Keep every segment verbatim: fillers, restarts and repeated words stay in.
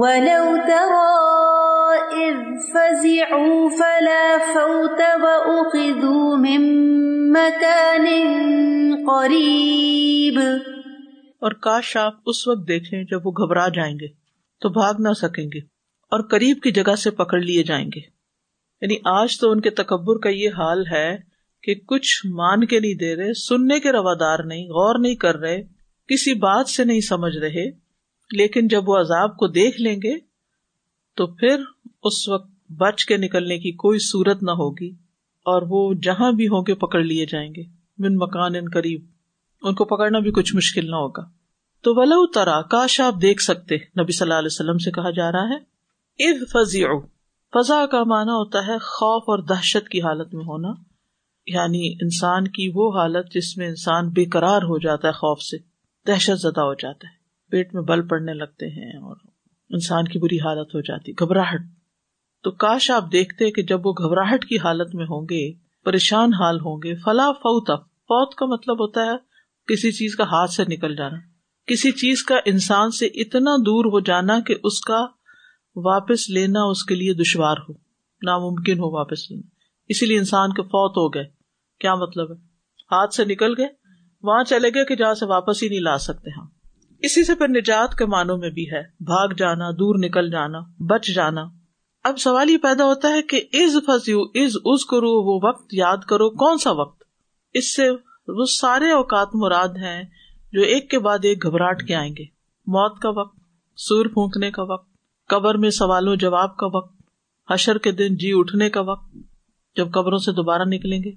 وَلَوْ تَرَى إِذْ فَزِعُوا فَلَا فَوْتَ وَأُخِذُوا مِنْ مَكَانٍ قَرِيبٍ. اور کاش آپ اس وقت دیکھیں جب وہ گھبرا جائیں گے تو بھاگ نہ سکیں گے اور قریب کی جگہ سے پکڑ لیے جائیں گے. یعنی آج تو ان کے تکبر کا یہ حال ہے کہ کچھ مان کے نہیں دے رہے, سننے کے روادار نہیں, غور نہیں کر رہے, کسی بات سے نہیں سمجھ رہے, لیکن جب وہ عذاب کو دیکھ لیں گے تو پھر اس وقت بچ کے نکلنے کی کوئی صورت نہ ہوگی اور وہ جہاں بھی ہوں گے پکڑ لیے جائیں گے. من مکان ان قریب, ان کو پکڑنا بھی کچھ مشکل نہ ہوگا. تو ولو ترا, کاش آپ دیکھ سکتے, نبی صلی اللہ علیہ وسلم سے کہا جا رہا ہے. اذ فزعوا, فزع کا معنی ہوتا ہے خوف اور دہشت کی حالت میں ہونا, یعنی انسان کی وہ حالت جس میں انسان بے قرار ہو جاتا ہے, خوف سے دہشت زدہ ہو جاتا ہے, پیٹ میں بل پڑنے لگتے ہیں اور انسان کی بری حالت ہو جاتی, گھبراہٹ. تو کاش آپ دیکھتے کہ جب وہ گھبراہٹ کی حالت میں ہوں گے, پریشان حال ہوں گے. فلا فوت, فوت کا مطلب ہوتا ہے کسی چیز کا ہاتھ سے نکل جانا, کسی چیز کا انسان سے اتنا دور ہو جانا کہ اس کا واپس لینا اس کے لیے دشوار ہو, ناممکن ہو واپس لینا, اسی لیے انسان کے فوت ہو گئے. کیا مطلب ہے؟ ہاتھ سے نکل گئے, وہاں چلے گئے کہ جہاں سے واپس ہی نہیں لا سکتے ہم. اسی سے پھر نجات کے معنوں میں بھی ہے بھاگ جانا, دور نکل جانا, بچ جانا. اب سوال یہ پیدا ہوتا ہے کہ از فضیو از اس کرو, وہ وقت یاد کرو. کون سا وقت؟ اس سے وہ سارے اوقات مراد ہیں جو ایک کے بعد ایک گھبراہٹ کے آئیں گے. موت کا وقت, سور پھونکنے کا وقت, قبر میں سوالوں جواب کا وقت, حشر کے دن جی اٹھنے کا وقت جب قبروں سے دوبارہ نکلیں گے,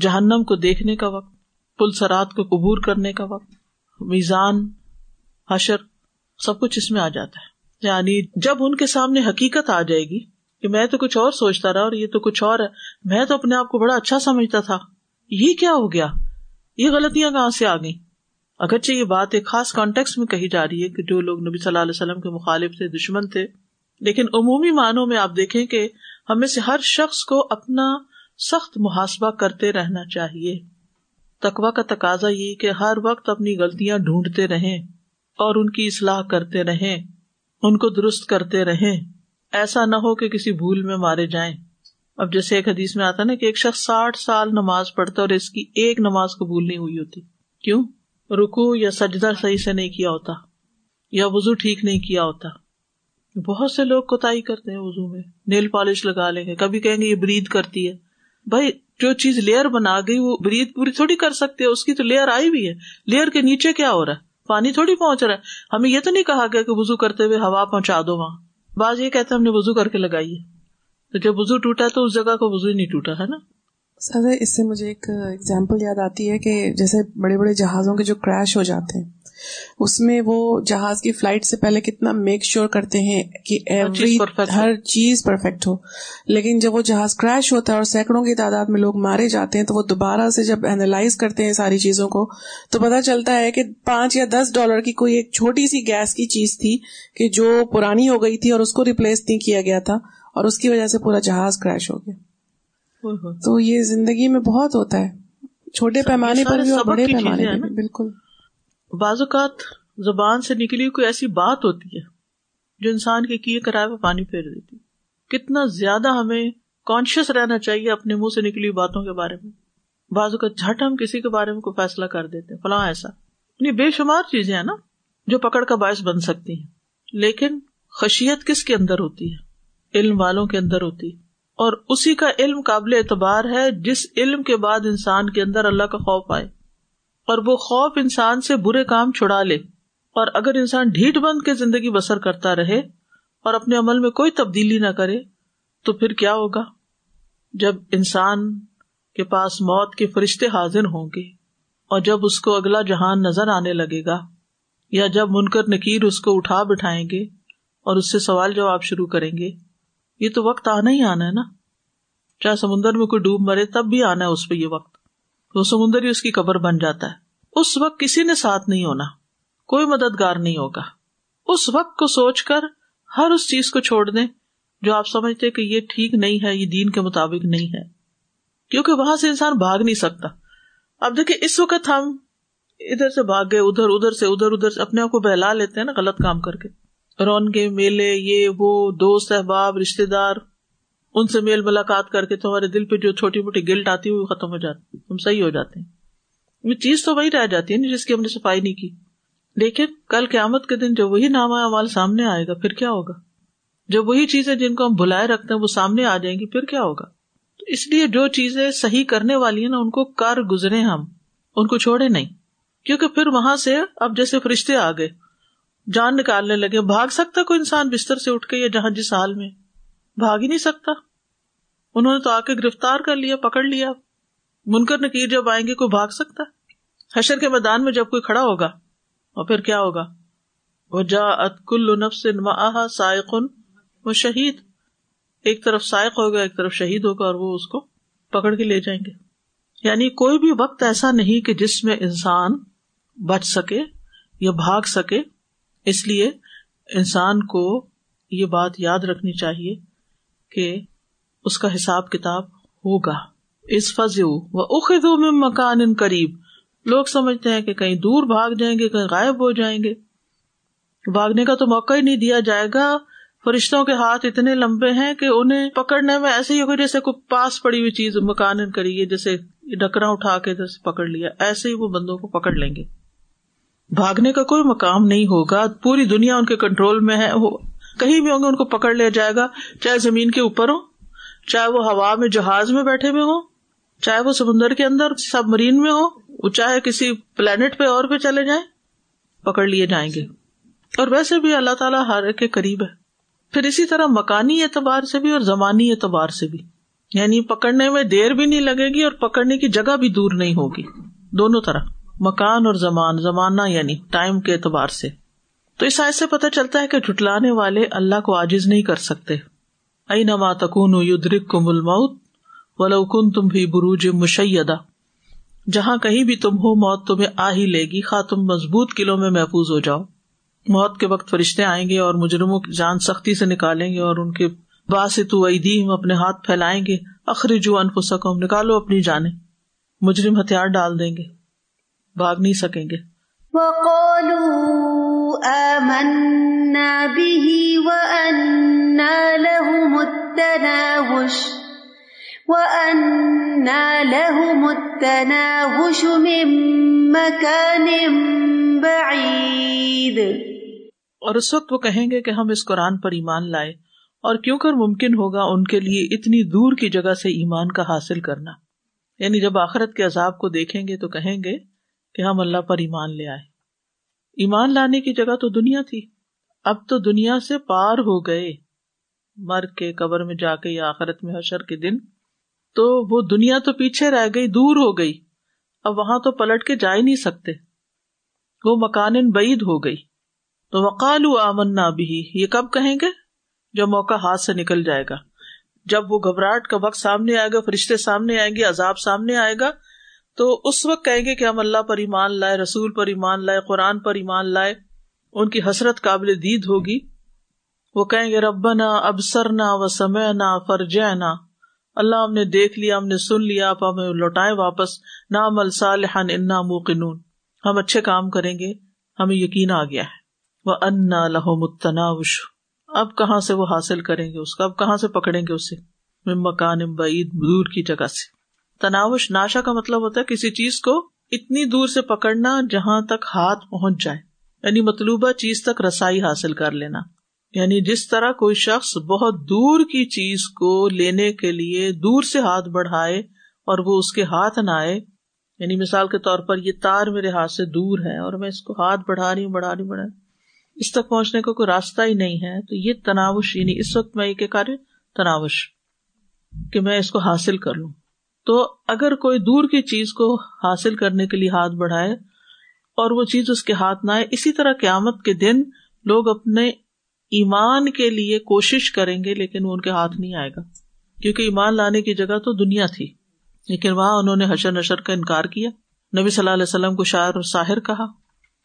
جہنم کو دیکھنے کا وقت, پل سرات کو قبور کرنے کا وقت, میزان, حشر, سب کچھ اس میں آ جاتا ہے. یعنی جب ان کے سامنے حقیقت آ جائے گی کہ میں تو کچھ اور سوچتا رہا اور یہ تو کچھ اور ہے, میں تو اپنے آپ کو بڑا اچھا سمجھتا تھا, یہ کیا ہو گیا, یہ غلطیاں کہاں سے آ گئیں. اگرچہ یہ بات ایک خاص کانٹیکس میں کہی جا رہی ہے کہ جو لوگ نبی صلی اللہ علیہ وسلم کے مخالف تھے, دشمن تھے, لیکن عمومی معنوں میں آپ دیکھیں کہ ہمیں سے ہر شخص کو اپنا سخت محاسبہ کرتے رہنا چاہیے. تقویٰ کا تقاضا یہ کہ ہر وقت اپنی غلطیاں ڈھونڈتے رہیں اور ان کی اصلاح کرتے رہیں, ان کو درست کرتے رہیں, ایسا نہ ہو کہ کسی بھول میں مارے جائیں. اب جیسے ایک حدیث میں آتا ہے نا کہ ایک شخص ساٹھ سال نماز پڑھتا اور اس کی ایک نماز قبول نہیں ہوئی ہوتی. کیوں؟ رکوع یا سجدہ صحیح سے نہیں کیا ہوتا, یا وضو ٹھیک نہیں کیا ہوتا. بہت سے لوگ کوتاہی کرتے ہیں وضو میں, نیل پالش لگا لیں گے, کبھی کہیں گے یہ برید کرتی ہے. بھائی جو چیز لیئر بنا گئی وہ برید پوری تھوڑی کر سکتی ہے, اس کی تو لیئر آئی بھی ہے. لیئر کے نیچے کیا ہو رہا ہے, پانی تھوڑی پہنچ رہا ہے. ہمیں یہ تو نہیں کہا گیا کہ وضو کرتے ہوئے ہوا پہنچا دو وہاں. بعض یہ کہتے ہیں ہم نے وضو کر کے لگائی ہے, تو جب وضو ٹوٹا ہے تو اس جگہ کو وضو ہی نہیں ٹوٹا ہے نا. سر اس سے مجھے ایک ایگزامپل یاد آتی ہے کہ جیسے بڑے بڑے جہازوں کے جو کریش ہو جاتے ہیں, اس میں وہ جہاز کی فلائٹ سے پہلے کتنا میک شیور کرتے ہیں کہ ایوری ہر چیز پرفیکٹ ہو, لیکن جب وہ جہاز کریش ہوتا ہے اور سینکڑوں کی تعداد میں لوگ مارے جاتے ہیں, تو وہ دوبارہ سے جب اینالائز کرتے ہیں ساری چیزوں کو تو پتہ چلتا ہے کہ پانچ یا دس ڈالر کی کوئی ایک چھوٹی سی گیس کی چیز تھی کہ جو پرانی ہو گئی تھی اور اس کو ریپلیس نہیں کیا گیا تھا, اور اس کی وجہ سے پورا جہاز کریش ہو گیا. تو یہ زندگی میں بہت ہوتا ہے, چھوٹے پیمانے پر بھی اور بڑے پیمانے پر. بالکل. بعض اوقات زبان سے نکلی کوئی ایسی بات ہوتی ہے جو انسان کے کیے کرائے پہ پانی پھیر دیتی. کتنا زیادہ ہمیں کانشیس رہنا چاہیے اپنے منہ سے نکلی باتوں کے بارے میں. بعض اوقات جھٹ ہم کسی کے بارے میں کوئی فیصلہ کر دیتے ہیں فلاں ایسا, یعنی بے شمار چیزیں ہیں نا جو پکڑ کا باعث بن سکتی ہیں. لیکن خشیت کس کے اندر ہوتی ہے؟ علم والوں کے اندر ہوتی ہے, اور اسی کا علم قابل اعتبار ہے جس علم کے بعد انسان کے اندر اللہ کا خوف آئے اور وہ خوف انسان سے برے کام چھڑا لے. اور اگر انسان ڈھیٹ بند کے زندگی بسر کرتا رہے اور اپنے عمل میں کوئی تبدیلی نہ کرے تو پھر کیا ہوگا؟ جب انسان کے پاس موت کے فرشتے حاضر ہوں گے اور جب اس کو اگلا جہان نظر آنے لگے گا, یا جب منکر نکیر اس کو اٹھا بٹھائیں گے اور اس سے سوال جواب شروع کریں گے, یہ تو وقت آنا ہی آنا ہے نا. چاہے سمندر میں کوئی ڈوب مرے تب بھی آنا ہے اس پہ یہ وقت, وہ سمندر ہی اس کی قبر بن جاتا ہے. اس وقت کسی نے ساتھ نہیں ہونا, کوئی مددگار نہیں ہوگا. اس وقت کو سوچ کر ہر اس چیز کو چھوڑ دیں جو آپ سمجھتے کہ یہ ٹھیک نہیں ہے, یہ دین کے مطابق نہیں ہے, کیونکہ وہاں سے انسان بھاگ نہیں سکتا. اب دیکھیں اس وقت ہم ادھر سے بھاگ گئے, ادھر ادھر سے ادھر ادھر سے اپنے آپ کو بہلا لیتے ہیں نا غلط کام کر کے, رونگے، میلے، یہ وہ، دوست احباب، رشتہ دار، ان سے میل ملاقات کر کے تمہارے دل پہ جو چھوٹی موٹی گلٹ آتی ہے وہ ختم ہو جاتی، ہم صحیح ہو جاتے ہیں. وہ چیز تو وہی رہ جاتی ہے جس کی ہم نے صفائی نہیں کی. لیکن کل قیامت کے دن جب وہی نامہ اعمال سامنے آئے گا پھر کیا ہوگا؟ جب وہی چیزیں جن کو ہم بھلائے رکھتے ہیں وہ سامنے آ جائیں گی پھر کیا ہوگا؟ تو اس لیے جو چیزیں صحیح کرنے والی ہیں نا ان کو کر گزرے، ہم ان کو چھوڑے نہیں، کیونکہ پھر وہاں سے اب جیسے فرشتے آ گئے جان نکالنے لگے، بھاگ سکتا کوئی انسان بستر سے اٹھ کے یا جہاں جس حال میں؟ بھاگ ہی نہیں سکتا. انہوں نے تو آ کے گرفتار کر لیا، پکڑ لیا. منکر نکیر جب آئیں گے کوئی بھاگ سکتا؟ حشر کے میدان میں جب کوئی کھڑا ہوگا اور پھر کیا ہوگا؟ وَجَاءَتْ كُلُّ نَفْسٍ مَعَهَا سَائِقٌ وَشَهِيدٌ، ایک طرف سائق ہوگا ایک طرف شہید ہوگا اور وہ اس کو پکڑ کے لے جائیں گے. یعنی کوئی بھی وقت ایسا نہیں کہ جس میں انسان بچ سکے یا بھاگ سکے. اس لیے انسان کو یہ بات یاد رکھنی چاہیے کہ اس کا حساب کتاب ہوگا. اخذوا واخذوا من مکان قریب، لوگ سمجھتے ہیں کہ کہیں دور بھاگ جائیں گے، کہیں غائب ہو جائیں گے. بھاگنے کا تو موقع ہی نہیں دیا جائے گا. فرشتوں کے ہاتھ اتنے لمبے ہیں کہ انہیں پکڑنے میں ایسے ہی ہوگی جیسے کوئی پاس پڑی ہوئی چیز مکانن کریے، جیسے ڈکرا اٹھا کے ادھر سے پکڑ لیا، ایسے ہی وہ بندوں کو پکڑ لیں گے. بھاگنے کا کوئی مقام نہیں ہوگا، پوری دنیا ان کے کنٹرول میں ہے. کہیں بھی ہوں گے ان کو پکڑ لیا جائے گا، چاہے زمین کے اوپر ہو، چاہے وہ ہوا میں جہاز میں بیٹھے ہوئے ہوں، چاہے وہ سمندر کے اندر سب مرین میں ہو، وہ چاہے کسی پلینٹ پہ اور پہ چلے جائیں، پکڑ لیے جائیں گے. اور ویسے بھی اللہ تعالیٰ ہر ایک کے قریب ہے. پھر اسی طرح مکانی اعتبار سے بھی اور زمانی اعتبار سے بھی، یعنی پکڑنے میں دیر بھی نہیں لگے گی اور پکڑنے کی جگہ بھی دور نہیں ہوگی، دونوں طرح مکان اور زمان، زمانہ یعنی ٹائم کے اعتبار سے. تو اس آیت سے پتہ چلتا ہے کہ جھٹلانے والے اللہ کو عاجز نہیں کر سکتے. اینما تکونوا یدرککم الموت ولو کنتم فی بروج مشیدہ، جہاں کہیں بھی تم ہو موت تمہیں آ ہی لے گی، خواہ تم مضبوط قلعوں میں محفوظ ہو جاؤ. موت کے وقت فرشتے آئیں گے اور مجرموں کی جان سختی سے نکالیں گے اور ان کے باسطو ایدیہم اپنے ہاتھ پھیلائیں گے، اخرجوا انفسکم، نکالو اپنی جانیں. مجرم ہتھیار ڈال دیں گے، بھاگ نہیں سکیں گے. وقالوا آمنا به وأنا لهم التناوش وَأَنَّا لَهُمُ التَّنَاوُشُ مِن مَّكَانٍ بَعِيدٍ، اور اس وقت وہ کہیں گے کہ ہم اس قرآن پر ایمان لائے اور کیوں کر ممکن ہوگا ان کے لیے اتنی دور کی جگہ سے ایمان کا حاصل کرنا. یعنی جب آخرت کے عذاب کو دیکھیں گے تو کہیں گے کہ ہم اللہ پر ایمان لے آئے. ایمان لانے کی جگہ تو دنیا تھی، اب تو دنیا سے پار ہو گئے، مر کے قبر میں جا کے یا آخرت میں حشر کے دن. تو وہ دنیا تو پیچھے رہ گئی، دور ہو گئی، اب وہاں تو پلٹ کے جا ہی نہیں سکتے، وہ مکان بعید ہو گئی. تو وقالوا آمنا به، یہ کب کہیں گے؟ جب موقع ہاتھ سے نکل جائے گا، جب وہ گھبراہٹ کا وقت سامنے آئے گا، فرشتے سامنے آئیں گے، عذاب سامنے آئے گا، تو اس وقت کہیں گے کہ ہم اللہ پر ایمان لائے، رسول پر ایمان لائے، قرآن پر ایمان لائے. ان کی حسرت قابل دید ہوگی. وہ کہیں گے ربنا ابصرنا وسمعنا فرجعنا، اللہ ہم نے دیکھ لیا، ہم نے سن لیا، آپ ہمیں لوٹائیں واپس. نعمل صالحا انا موقنون، ہم اچھے کام کریں گے، ہمیں یقین آ گیا ہے. وَأَنَّا لَهُمُ التَّنَاوُشُ، اب کہاں سے وہ حاصل کریں گے اس کا، اب کہاں سے پکڑیں گے اسے؟ من مکان بعید، دور کی جگہ سے. تناوش ناشا کا مطلب ہوتا ہے کسی چیز کو اتنی دور سے پکڑنا جہاں تک ہاتھ پہنچ جائے، یعنی مطلوبہ چیز تک رسائی حاصل کر لینا. یعنی جس طرح کوئی شخص بہت دور کی چیز کو لینے کے لیے دور سے ہاتھ بڑھائے اور وہ اس کے ہاتھ نہ آئے. یعنی مثال کے طور پر یہ تار میرے ہاتھ سے دور ہے اور میں اس کو ہاتھ بڑھا رہی ہوں بڑھا رہی ہوں بڑھا رہی ہوں اس تک پہنچنے کا کوئی راستہ ہی نہیں ہے. تو یہ تناوش، یعنی اس وقت میں یہ کیا کر رہی ہوں تناوش، کہ میں اس کو حاصل کر لوں. تو اگر کوئی دور کی چیز کو حاصل کرنے کے لیے ہاتھ بڑھائے اور وہ چیز اس کے ہاتھ نہ آئے، اسی طرح قیامت کے دن لوگ اپنے ایمان کے لیے کوشش کریں گے لیکن وہ ان کے ہاتھ نہیں آئے گا، کیونکہ ایمان لانے کی جگہ تو دنیا تھی، لیکن وہاں انہوں نے حشر نشر کا انکار کیا. نبی صلی اللہ علیہ وسلم کو شاعر اور ساحر کہا.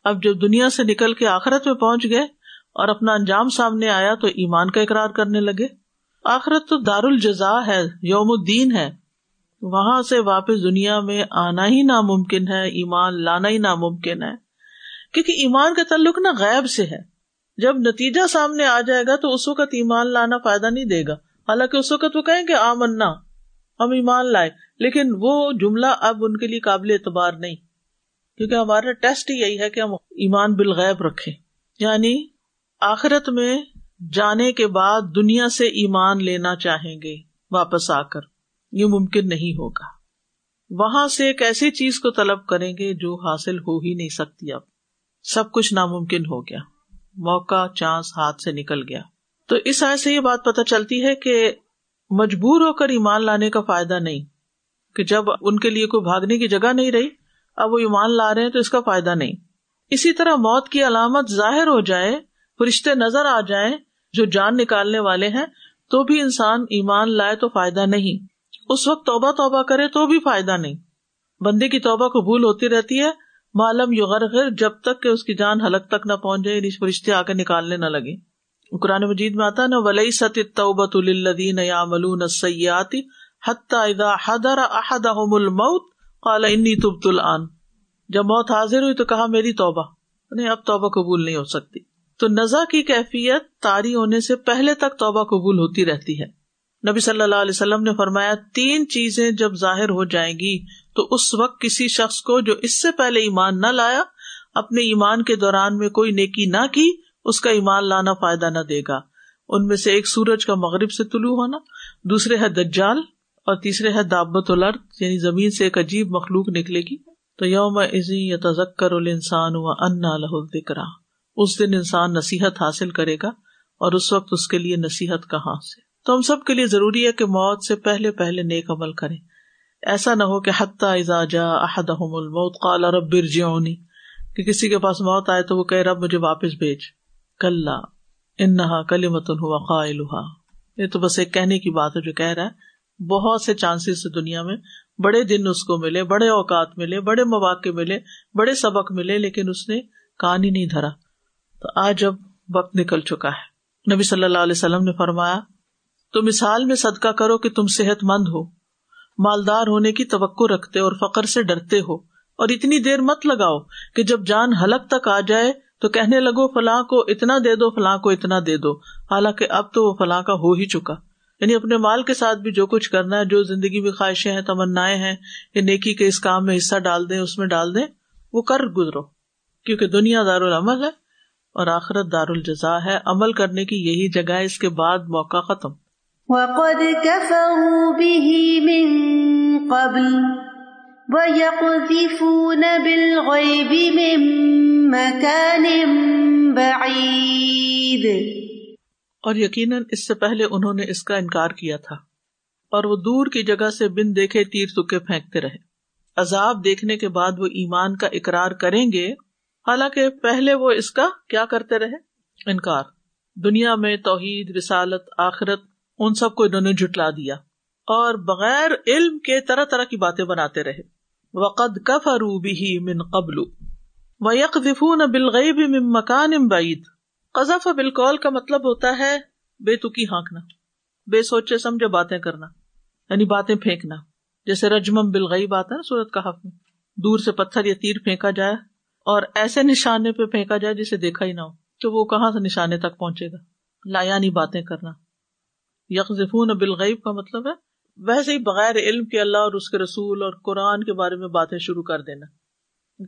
اب جب دنیا سے نکل کے آخرت میں پہنچ گئے اور اپنا انجام سامنے آیا تو ایمان کا اقرار کرنے لگے. آخرت تو دار الجزا ہے، یوم الدین ہے، وہاں سے واپس دنیا میں آنا ہی ناممکن ہے، ایمان لانا ہی ناممکن ہے، کیونکہ ایمان کا تعلق نہ غیب سے ہے جب نتیجہ سامنے آ جائے گا تو اس وقت ایمان لانا فائدہ نہیں دے گا. حالانکہ اس وقت وہ کہیں گے آمنا، ہم ایمان لائے، لیکن وہ جملہ اب ان کے لیے قابل اعتبار نہیں، کیونکہ ہمارا ٹیسٹ یہی ہے کہ ہم ایمان بالغیب رکھیں، یعنی آخرت میں جانے کے بعد دنیا سے ایمان لینا چاہیں گے واپس آ کر، یہ ممکن نہیں ہوگا. وہاں سے ایک ایسی چیز کو طلب کریں گے جو حاصل ہو ہی نہیں سکتی، اب سب کچھ ناممکن ہو گیا، موقع چانس ہاتھ سے نکل گیا. تو اس آیت سے یہ بات پتہ چلتی ہے کہ مجبور ہو کر ایمان لانے کا فائدہ نہیں، کہ جب ان کے لیے کوئی بھاگنے کی جگہ نہیں رہی، اب وہ ایمان لا رہے ہیں تو اس کا فائدہ نہیں. اسی طرح موت کی علامت ظاہر ہو جائے، فرشتے نظر آ جائیں جو جان نکالنے والے ہیں، تو بھی انسان ایمان لائے تو فائدہ نہیں. اس وقت توبہ توبہ کرے تو بھی فائدہ نہیں. بندے کی توبہ قبول ہوتی رہتی ہے معلوم یغرغر، جب تک کہ اس کی جان حلق تک نہ پہنچ جائے، فرشتے آ کے نکالنے نہ لگے. قرآن مجید میں آتا ہے نا، وَلَيْسَتِ التَّوْبَةُ لِلَّذِينَ يَعْمَلُونَ السَّيِّئَاتِ حَتَّى إِذَا حَضَرَ أَحَدَهُمُ الْمَوْتُ قَالَ إِنِّي تُبْتُ الْآنَ، جب موت حاضر ہوئی تو کہا میری توبہ، نہیں اب توبہ قبول نہیں ہو سکتی. تو نزع کی کیفیت طاری ہونے سے پہلے تک توبہ قبول ہوتی رہتی ہے. نبی صلی اللہ علیہ وسلم نے فرمایا، تین چیزیں جب ظاہر ہو جائیں گی تو اس وقت کسی شخص کو جو اس سے پہلے ایمان نہ لایا، اپنے ایمان کے دوران میں کوئی نیکی نہ کی، اس کا ایمان لانا فائدہ نہ دے گا. ان میں سے ایک سورج کا مغرب سے طلوع ہونا، دوسرے ہے دجال، اور تیسرے ہے دابۃ الارض، یعنی زمین سے ایک عجیب مخلوق نکلے گی. تو یومئذ یتذکر الانسان وانیٰ لہ الذکریٰ، اس دن انسان نصیحت حاصل کرے گا، اور اس وقت اس کے لیے نصیحت کہاں سے. تو ہم سب کے لیے ضروری ہے کہ موت سے پہلے پہلے نیک عمل کریں، ایسا نہ ہو کہ حتی اذا جاء احدہم الموت قال رب ارجعونی، کہ کسی کے پاس موت آئے تو وہ کہے رب مجھے واپس بھیج. کلا انہا کلمۃ ھو قائلھا، یہ تو بس ایک کہنے کی بات ہے جو کہہ رہا ہے. بہت سے چانسز دنیا میں، بڑے دن اس کو ملے، بڑے اوقات ملے، بڑے مواقع ملے، بڑے سبق ملے، لیکن اس نے کان ہی نہیں دھرا. تو آج جب وقت نکل چکا ہے. نبی صلی اللہ علیہ وسلم نے فرمایا، تو مثال میں صدقہ کرو کہ تم صحت مند ہو، مالدار ہونے کی توقع رکھتے اور فقر سے ڈرتے ہو، اور اتنی دیر مت لگاؤ کہ جب جان حلق تک آ جائے تو کہنے لگو فلاں کو اتنا دے دو، فلاں کو اتنا دے دو، حالانکہ اب تو وہ فلاں کا ہو ہی چکا. یعنی اپنے مال کے ساتھ بھی جو کچھ کرنا ہے، جو زندگی میں خواہشیں ہیں، تمنائیں ہیں کہ نیکی کے اس کام میں حصہ ڈال دیں، اس میں ڈال دیں، وہ کر گزرو، کیونکہ دنیا دار العمل ہے اور آخرت دار الجزا ہے. عمل کرنے کی یہی جگہ ہے، اس کے بعد موقع ختم. وَقَدْ كَفَرُوا بِهِ مِن قَبْلُ وَيَقْذِفُونَ بِالْغَيْبِ مِن مَّكَانٍ بَعِيدٍ، اور یقیناً اس سے پہلے انہوں نے اس کا انکار کیا تھا، اور وہ دور کی جگہ سے بن دیکھے تیر تکے پھینکتے رہے. عذاب دیکھنے کے بعد وہ ایمان کا اقرار کریں گے، حالانکہ پہلے وہ اس کا کیا کرتے رہے؟ انکار. دنیا میں توحید، رسالت، آخرت، ان سب کو انہوں نے جھٹلا دیا اور بغیر علم کے طرح طرح کی باتیں بناتے رہے. وَقَدْ كَفَرُوا بِهِ مِن قَبْلُ وَيَقْذِفُونَ بِالْغَيْبِ مِن مَّكَانٍ بَعِيدٍ. قذف بالقول کا مطلب ہوتا ہے بے تکی ہانکنا، بے سوچے سمجھے باتیں کرنا، یعنی باتیں پھینکنا. جیسے رجمم بالغیب آتا ہے سورۃ کہف میں، دور سے پتھر یا تیر پھینکا جائے اور ایسے نشانے پہ پھینکا جائے جسے دیکھا ہی نہ ہو، تو وہ کہاں سے نشانے تک پہنچے گا؟ لا یعنی باتیں کرنا. یقذفون بالغیب کا مطلب ہے ویسے ہی بغیر علم کے اللہ اور اس کے رسول اور قرآن کے بارے میں باتیں شروع کر دینا.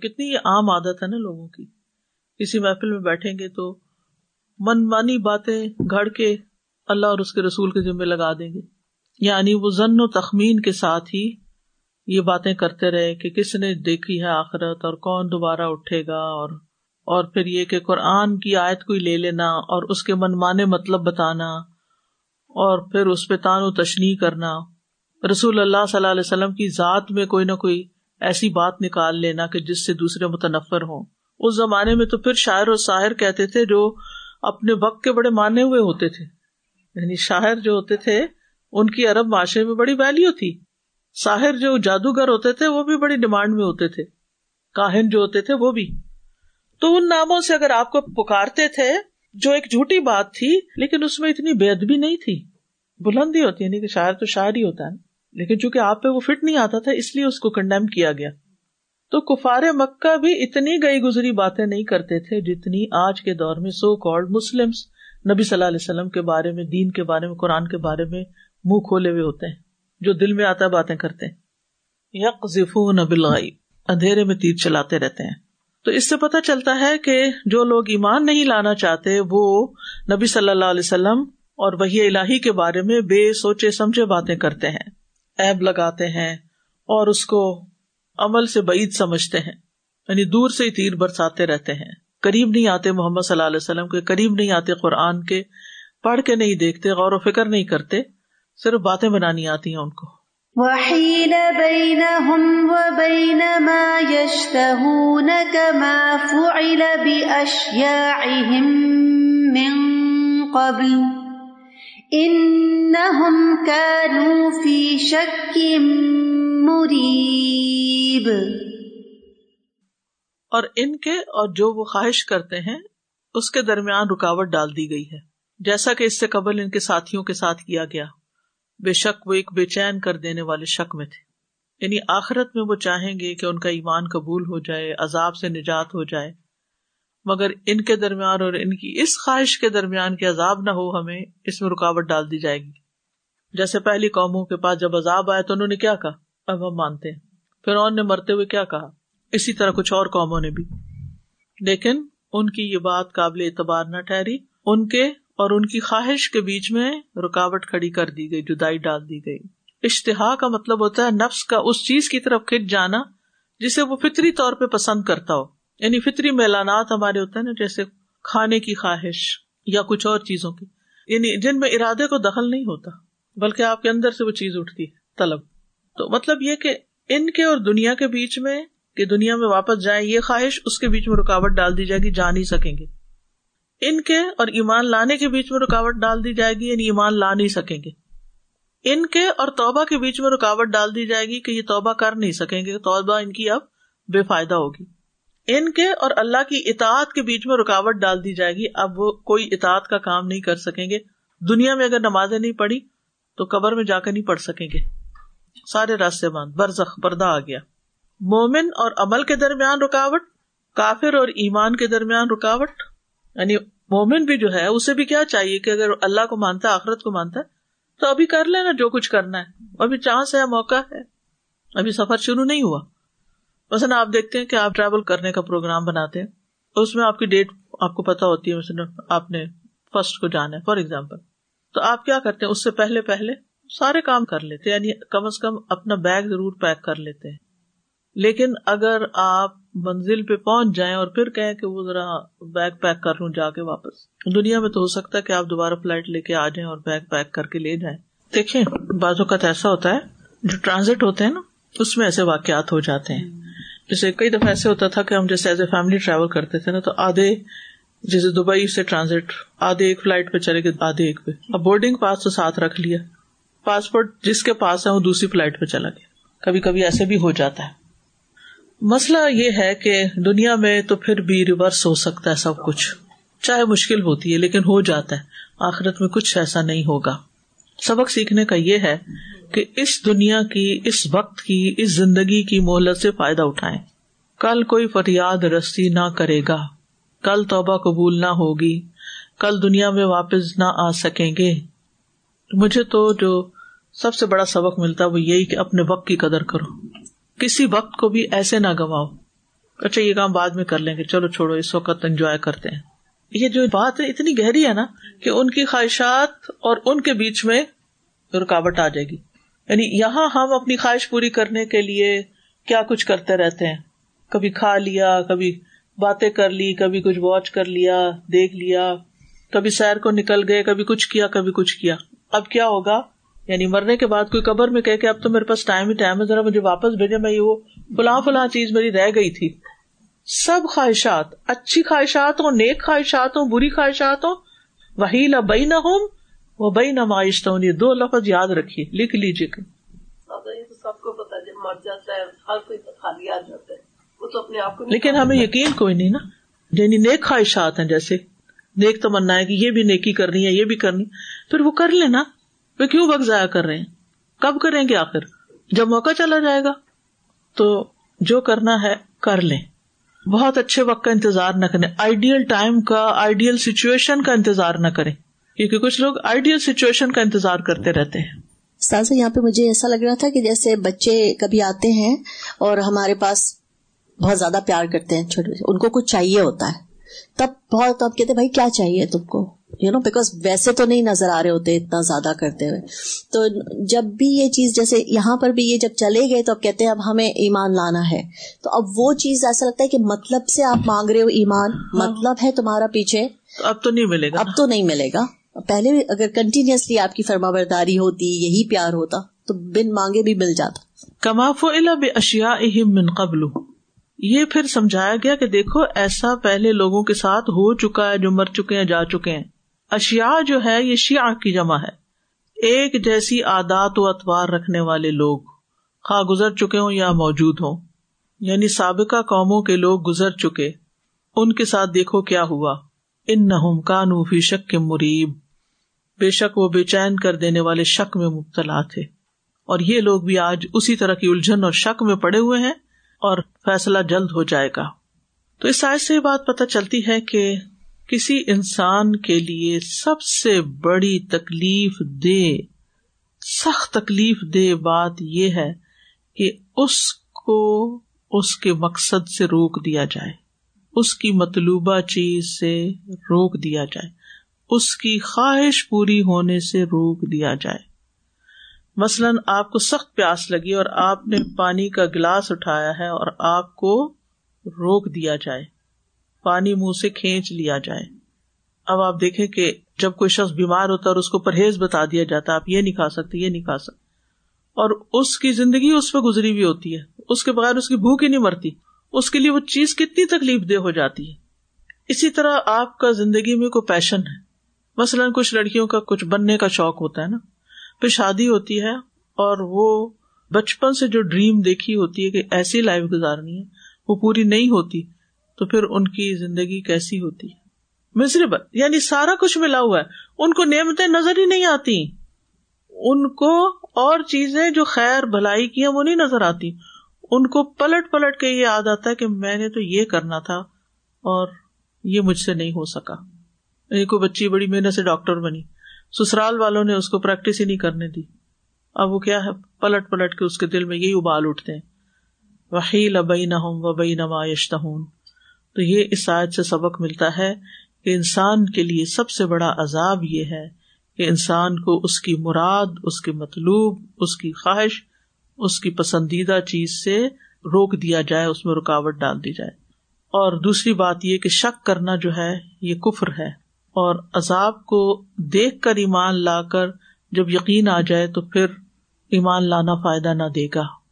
کتنی یہ عام عادت ہے نا لوگوں کی، کسی محفل میں بیٹھیں گے تو من مانی باتیں گھڑ کے اللہ اور اس کے رسول کے ذمہ لگا دیں گے. یعنی وہ ظن و تخمین کے ساتھ ہی یہ باتیں کرتے رہے کہ کس نے دیکھی ہے آخرت، اور کون دوبارہ اٹھے گا، اور اور پھر یہ کہ قرآن کی آیت کو ہی لے لینا اور اس کے منمانے مطلب بتانا، اور پھر اس پہ تان و تشنیع کرنا. رسول اللہ صلی اللہ علیہ وسلم کی ذات میں کوئی نہ کوئی ایسی بات نکال لینا کہ جس سے دوسرے متنفر ہوں. اس زمانے میں تو پھر شاعر اور ساحر کہتے تھے جو اپنے وقت کے بڑے مانے ہوئے ہوتے تھے، یعنی شاعر جو ہوتے تھے ان کی عرب معاشرے میں بڑی ویلیو تھی. ساحر جو جادوگر ہوتے تھے وہ بھی بڑی ڈیمانڈ میں ہوتے تھے، کاہن جو ہوتے تھے وہ بھی. تو ان ناموں سے اگر آپ کو پکارتے تھے جو ایک جھوٹی بات تھی، لیکن اس میں اتنی بے ادبی نہیں تھی، بلندی ہوتی ہے. یعنی کہ شاعر تو شاعر ہی ہوتا ہے، لیکن چونکہ آپ پہ وہ فٹ نہیں آتا تھا اس لیے اس کو کنڈیم کیا گیا. تو کفار مکہ بھی اتنی گئی گزری باتیں نہیں کرتے تھے جتنی آج کے دور میں سو کالڈ مسلمس نبی صلی اللہ علیہ وسلم کے بارے میں, دین کے بارے میں, قرآن کے بارے میں منہ کھولے ہوئے ہوتے ہیں, جو دل میں آتا باتیں کرتے ہیں. یقذفون بالغیب, اندھیرے میں تیر چلاتے رہتے ہیں. تو اس سے پتہ چلتا ہے کہ جو لوگ ایمان نہیں لانا چاہتے وہ نبی صلی اللہ علیہ وسلم اور وحی الہی کے بارے میں بے سوچے سمجھے باتیں کرتے ہیں, عیب لگاتے ہیں اور اس کو عمل سے بعید سمجھتے ہیں, یعنی دور سے ہی تیر برساتے رہتے ہیں, قریب نہیں آتے محمد صلی اللہ علیہ وسلم کے, قریب نہیں آتے قرآن کے, پڑھ کے نہیں دیکھتے, غور و فکر نہیں کرتے, صرف باتیں بنانی آتی ہیں ان کو. وحیل بینہم وبین ما یشتہون کما فعل باشیاعہم من قبل انہم کانوا فی شک مریب. اور ان کے اور جو وہ خواہش کرتے ہیں اس کے درمیان رکاوٹ ڈال دی گئی ہے, جیسا کہ اس سے قبل ان کے ساتھیوں کے ساتھ کیا گیا. بے شک وہ ایک بے چین کر دینے والے شک میں تھے, یعنی آخرت میں وہ چاہیں گے کہ ان کا ایمان قبول ہو جائے, عذاب سے نجات ہو جائے, مگر ان کے درمیان اور ان کی اس خواہش کے درمیان کہ عذاب نہ ہو ہمیں, اس میں رکاوٹ ڈال دی جائے گی. جیسے پہلی قوموں کے پاس جب عذاب آیا تو انہوں نے کیا کہا, اب ہم مانتے ہیں. فرعون نے مرتے ہوئے کیا کہا, اسی طرح کچھ اور قوموں نے بھی. لیکن ان کی یہ بات قابل اعتبار نہ ٹھہری, ان کے اور ان کی خواہش کے بیچ میں رکاوٹ کھڑی کر دی گئی, جدائی ڈال دی گئی. اشتہا کا مطلب ہوتا ہے نفس کا اس چیز کی طرف کھنچ جانا جسے وہ فطری طور پہ پسند کرتا ہو, یعنی فطری میلانات ہمارے ہوتے ہیں نا, جیسے کھانے کی خواہش یا کچھ اور چیزوں کی, یعنی جن میں ارادے کو دخل نہیں ہوتا بلکہ آپ کے اندر سے وہ چیز اٹھتی ہے, طلب. تو مطلب یہ کہ ان کے اور دنیا کے بیچ میں, کہ دنیا میں واپس جائیں, یہ خواہش, اس کے بیچ میں رکاوٹ ڈال دی جائے گی, جا نہیں سکیں گے. ان کے اور ایمان لانے کے بیچ میں رکاوٹ ڈال دی جائے گی, یعنی ایمان لا نہیں سکیں گے. ان کے اور توبہ کے بیچ میں رکاوٹ ڈال دی جائے گی کہ یہ توبہ کر نہیں سکیں گے, توبہ ان کی اب بے فائدہ ہوگی. ان کے اور اللہ کی اطاعت کے بیچ میں رکاوٹ ڈال دی جائے گی, اب وہ کوئی اطاعت کا کام نہیں کر سکیں گے. دنیا میں اگر نمازیں نہیں پڑھی تو قبر میں جا کے نہیں پڑھ سکیں گے, سارے راستے بند, برزخ, پردہ آ گیا. مومن اور عمل کے درمیان رکاوٹ, کافر اور ایمان کے درمیان رکاوٹ. یعنی مومن بھی جو ہے اسے بھی کیا چاہیے کہ اگر اللہ کو مانتا ہے, آخرت کو مانتا ہے, تو ابھی کر لینا جو کچھ کرنا ہے, ابھی چانس ہے, موقع ہے, ابھی سفر شروع نہیں ہوا. مثلا آپ دیکھتے ہیں کہ آپ ٹریول کرنے کا پروگرام بناتے ہیں, اس میں آپ کی ڈیٹ آپ کو پتا ہوتی ہے, مثلا آپ نے فرسٹ کو جانا ہے فار ایگزامپل, تو آپ کیا کرتے ہیں, اس سے پہلے پہلے سارے کام کر لیتے ہیں, یعنی کم از کم اپنا بیگ ضرور پیک کر لیتے ہیں. لیکن اگر آپ منزل پہ پہنچ جائیں اور پھر کہیں کہ وہ ذرا بیگ پیک کر لوں جا کے واپس, دنیا میں تو ہو سکتا ہے کہ آپ دوبارہ فلائٹ لے کے آ جائیں اور بیگ پیک کر کے لے جائیں. دیکھیں بعض اوقات ایسا ہوتا ہے جو ٹرانزٹ ہوتے ہیں نا, اس میں ایسے واقعات ہو جاتے ہیں. جیسے کئی دفعہ ایسے ہوتا تھا کہ ہم جیسے ایز اے فیملی ٹریول کرتے تھے نا, تو آدھے جیسے دبئی سے ٹرانزٹ, آدھے ایک فلائٹ پہ چلے گئے, آدھے ایک پہ. اب بورڈنگ پاس تو ساتھ رکھ لیا, پاسپورٹ جس کے پاس ہے وہ دوسری فلائٹ پہ چلا گیا. کبھی کبھی ایسے بھی ہو جاتا ہے. مسئلہ یہ ہے کہ دنیا میں تو پھر بھی ریورس ہو سکتا ہے سب کچھ, چاہے مشکل ہوتی ہے لیکن ہو جاتا ہے. آخرت میں کچھ ایسا نہیں ہوگا. سبق سیکھنے کا یہ ہے کہ اس دنیا کی, اس وقت کی, اس زندگی کی مہلت سے فائدہ اٹھائیں. کل کوئی فریاد رسی نہ کرے گا, کل توبہ قبول نہ ہوگی, کل دنیا میں واپس نہ آ سکیں گے. مجھے تو جو سب سے بڑا سبق ملتا وہ یہی کہ اپنے وقت کی قدر کرو, کسی وقت کو بھی ایسے نہ گواؤ. اچھا یہ کام بعد میں کر لیں گے, چلو چھوڑو, اس وقت انجوائے کرتے ہیں. یہ جو بات ہے اتنی گہری ہے نا کہ ان کی خواہشات اور ان کے بیچ میں رکاوٹ آ جائے گی. یعنی یہاں ہم اپنی خواہش پوری کرنے کے لیے کیا کچھ کرتے رہتے ہیں, کبھی کھا لیا, کبھی باتیں کر لی, کبھی کچھ واچ کر لیا, دیکھ لیا, کبھی سیر کو نکل گئے, کبھی کچھ کیا, کبھی کچھ کیا. اب کیا ہوگا, یعنی مرنے کے بعد کوئی قبر میں کہے کہ اب تو میرے پاس ٹائم ہی ٹائم ہے, ذرا مجھے واپس بھیجے, میں یہ وہ فلاں فلاں چیز میری رہ گئی تھی. سب خواہشات, اچھی خواہشات ہوں, نیک خواہشات ہوں, بری خواہشات ہوں, وحیل بینہم وبین ما یشتہون, یہ دو لفظ یاد رکھیے, لکھ لیجیے. سب کو پتا جب مر جاتا ہے ہر کوئی خالی آ جاتا ہے, وہ تو اپنے آپ کو, لیکن ہمیں یقین کوئی نہیں نا. یعنی نیک خواہشات ہیں, جیسے نیک تمنا ہے کہ یہ بھی نیکی کرنی ہے, یہ بھی کرنی, پھر وہ کر لینا. وہ کیوں وقت ضائع کر رہے ہیں, کب کریں گے آخر, جب موقع چلا جائے گا. تو جو کرنا ہے کر لیں. بہت اچھے وقت کا انتظار نہ کریں, آئیڈیل ٹائم کا, آئیڈیل سچویشن کا انتظار نہ کریں, کیونکہ کچھ لوگ آئیڈیل سچویشن کا انتظار کرتے رہتے ہیں. سازا یہاں پہ مجھے ایسا لگ رہا تھا کہ جیسے بچے کبھی آتے ہیں اور ہمارے پاس بہت زیادہ پیار کرتے ہیں چھوٹے بچے, ان کو کچھ چاہیے ہوتا ہے, تب بہت آپ کہتے ہیں بھائی کیا چاہیے تم کو, یو نو بیکاز ویسے تو نہیں نظر آ رہے ہوتے اتنا زیادہ کرتے ہوئے. تو جب بھی یہ چیز جیسے یہاں پر بھی یہ جب چلے گئے تو اب کہتے ہیں اب ہمیں ایمان لانا ہے, تو اب وہ چیز ایسا لگتا ہے کہ مطلب سے آپ مانگ رہے ہو ایمان, مطلب ہے تمہارا پیچھے, اب تو نہیں ملے گا, اب تو نہیں ملے گا. پہلے اگر کنٹینیوسلی آپ کی فرما برداری ہوتی, یہی پیار ہوتا, تو بن مانگے بھی مل جاتا. کما فعل باشیاءہم من قبل, یہ پھر سمجھایا گیا کہ دیکھو ایسا پہلے لوگوں کے ساتھ ہو چکا ہے جو مر چکے ہیں, جا چکے ہیں. اشیاء جو ہے یہ شیعہ کی جمع ہے, ایک جیسی عادات و اطوار رکھنے والے لوگ, خواہ گزر چکے ہوں یا موجود ہوں, یعنی سابقہ قوموں کے لوگ گزر چکے, ان کے ساتھ دیکھو کیا ہوا. انہم کانوا فی شک مریب, بے شک وہ بے چین کر دینے والے شک میں مبتلا تھے. اور یہ لوگ بھی آج اسی طرح کی الجھن اور شک میں پڑے ہوئے ہیں, اور فیصلہ جلد ہو جائے گا. تو اس آیت سے یہ بات پتہ چلتی ہے کہ کسی انسان کے لیے سب سے بڑی تکلیف دہ, سخت تکلیف دہ بات یہ ہے کہ اس کو اس کے مقصد سے روک دیا جائے, اس کی مطلوبہ چیز سے روک دیا جائے, اس کی خواہش پوری ہونے سے روک دیا جائے. مثلاً آپ کو سخت پیاس لگی اور آپ نے پانی کا گلاس اٹھایا ہے اور آپ کو روک دیا جائے, پانی منہ سے کھینچ لیا جائے. اب آپ دیکھیں کہ جب کوئی شخص بیمار ہوتا ہے اور اس کو پرہیز بتا دیا جاتا, آپ یہ نہیں کھا سکتے, یہ نہیں کھا سکتے, اور اس کی زندگی اس پہ گزری ہوئی ہوتی ہے, اس کے بغیر اس کی بھوک ہی نہیں مرتی, اس کے لیے وہ چیز کتنی تکلیف دہ ہو جاتی ہے. اسی طرح آپ کا زندگی میں کوئی پیشن ہے, مثلاً کچھ لڑکیوں کا کچھ بننے کا شوق ہوتا ہے نا, پھر شادی ہوتی ہے اور وہ بچپن سے جو ڈریم دیکھی ہوتی ہے کہ ایسی لائف گزارنی ہے, وہ پوری نہیں ہوتی, تو پھر ان کی زندگی کیسی ہوتی ہے, مزریبل. یعنی سارا کچھ ملا ہوا ہے, ان کو نعمتیں نظر ہی نہیں آتی, ان کو اور چیزیں جو خیر بھلائی کی ہیں وہ نہیں نظر آتی, ان کو پلٹ پلٹ کے یہ یاد آتا ہے کہ میں نے تو یہ کرنا تھا اور یہ مجھ سے نہیں ہو سکا. ایک بچی بڑی محنت سے ڈاکٹر بنی, سسرال والوں نے اس کو پریکٹس ہی نہیں کرنے دی, اب وہ کیا ہے, پلٹ پلٹ کے اس کے دل میں یہی ابال اٹھتے ہیں, وحیل بینہم وبین ما یشتہون. تو یہ اس آیت سے سبق ملتا ہے کہ انسان کے لیے سب سے بڑا عذاب یہ ہے کہ انسان کو اس کی مراد, اس کے مطلوب, اس کی خواہش, اس کی پسندیدہ چیز سے روک دیا جائے, اس میں رکاوٹ ڈال دی جائے. اور دوسری بات یہ کہ شک کرنا جو ہے یہ کفر ہے, اور عذاب کو دیکھ کر ایمان لا کر جب یقین آ جائے تو پھر ایمان لانا فائدہ نہ دے گا.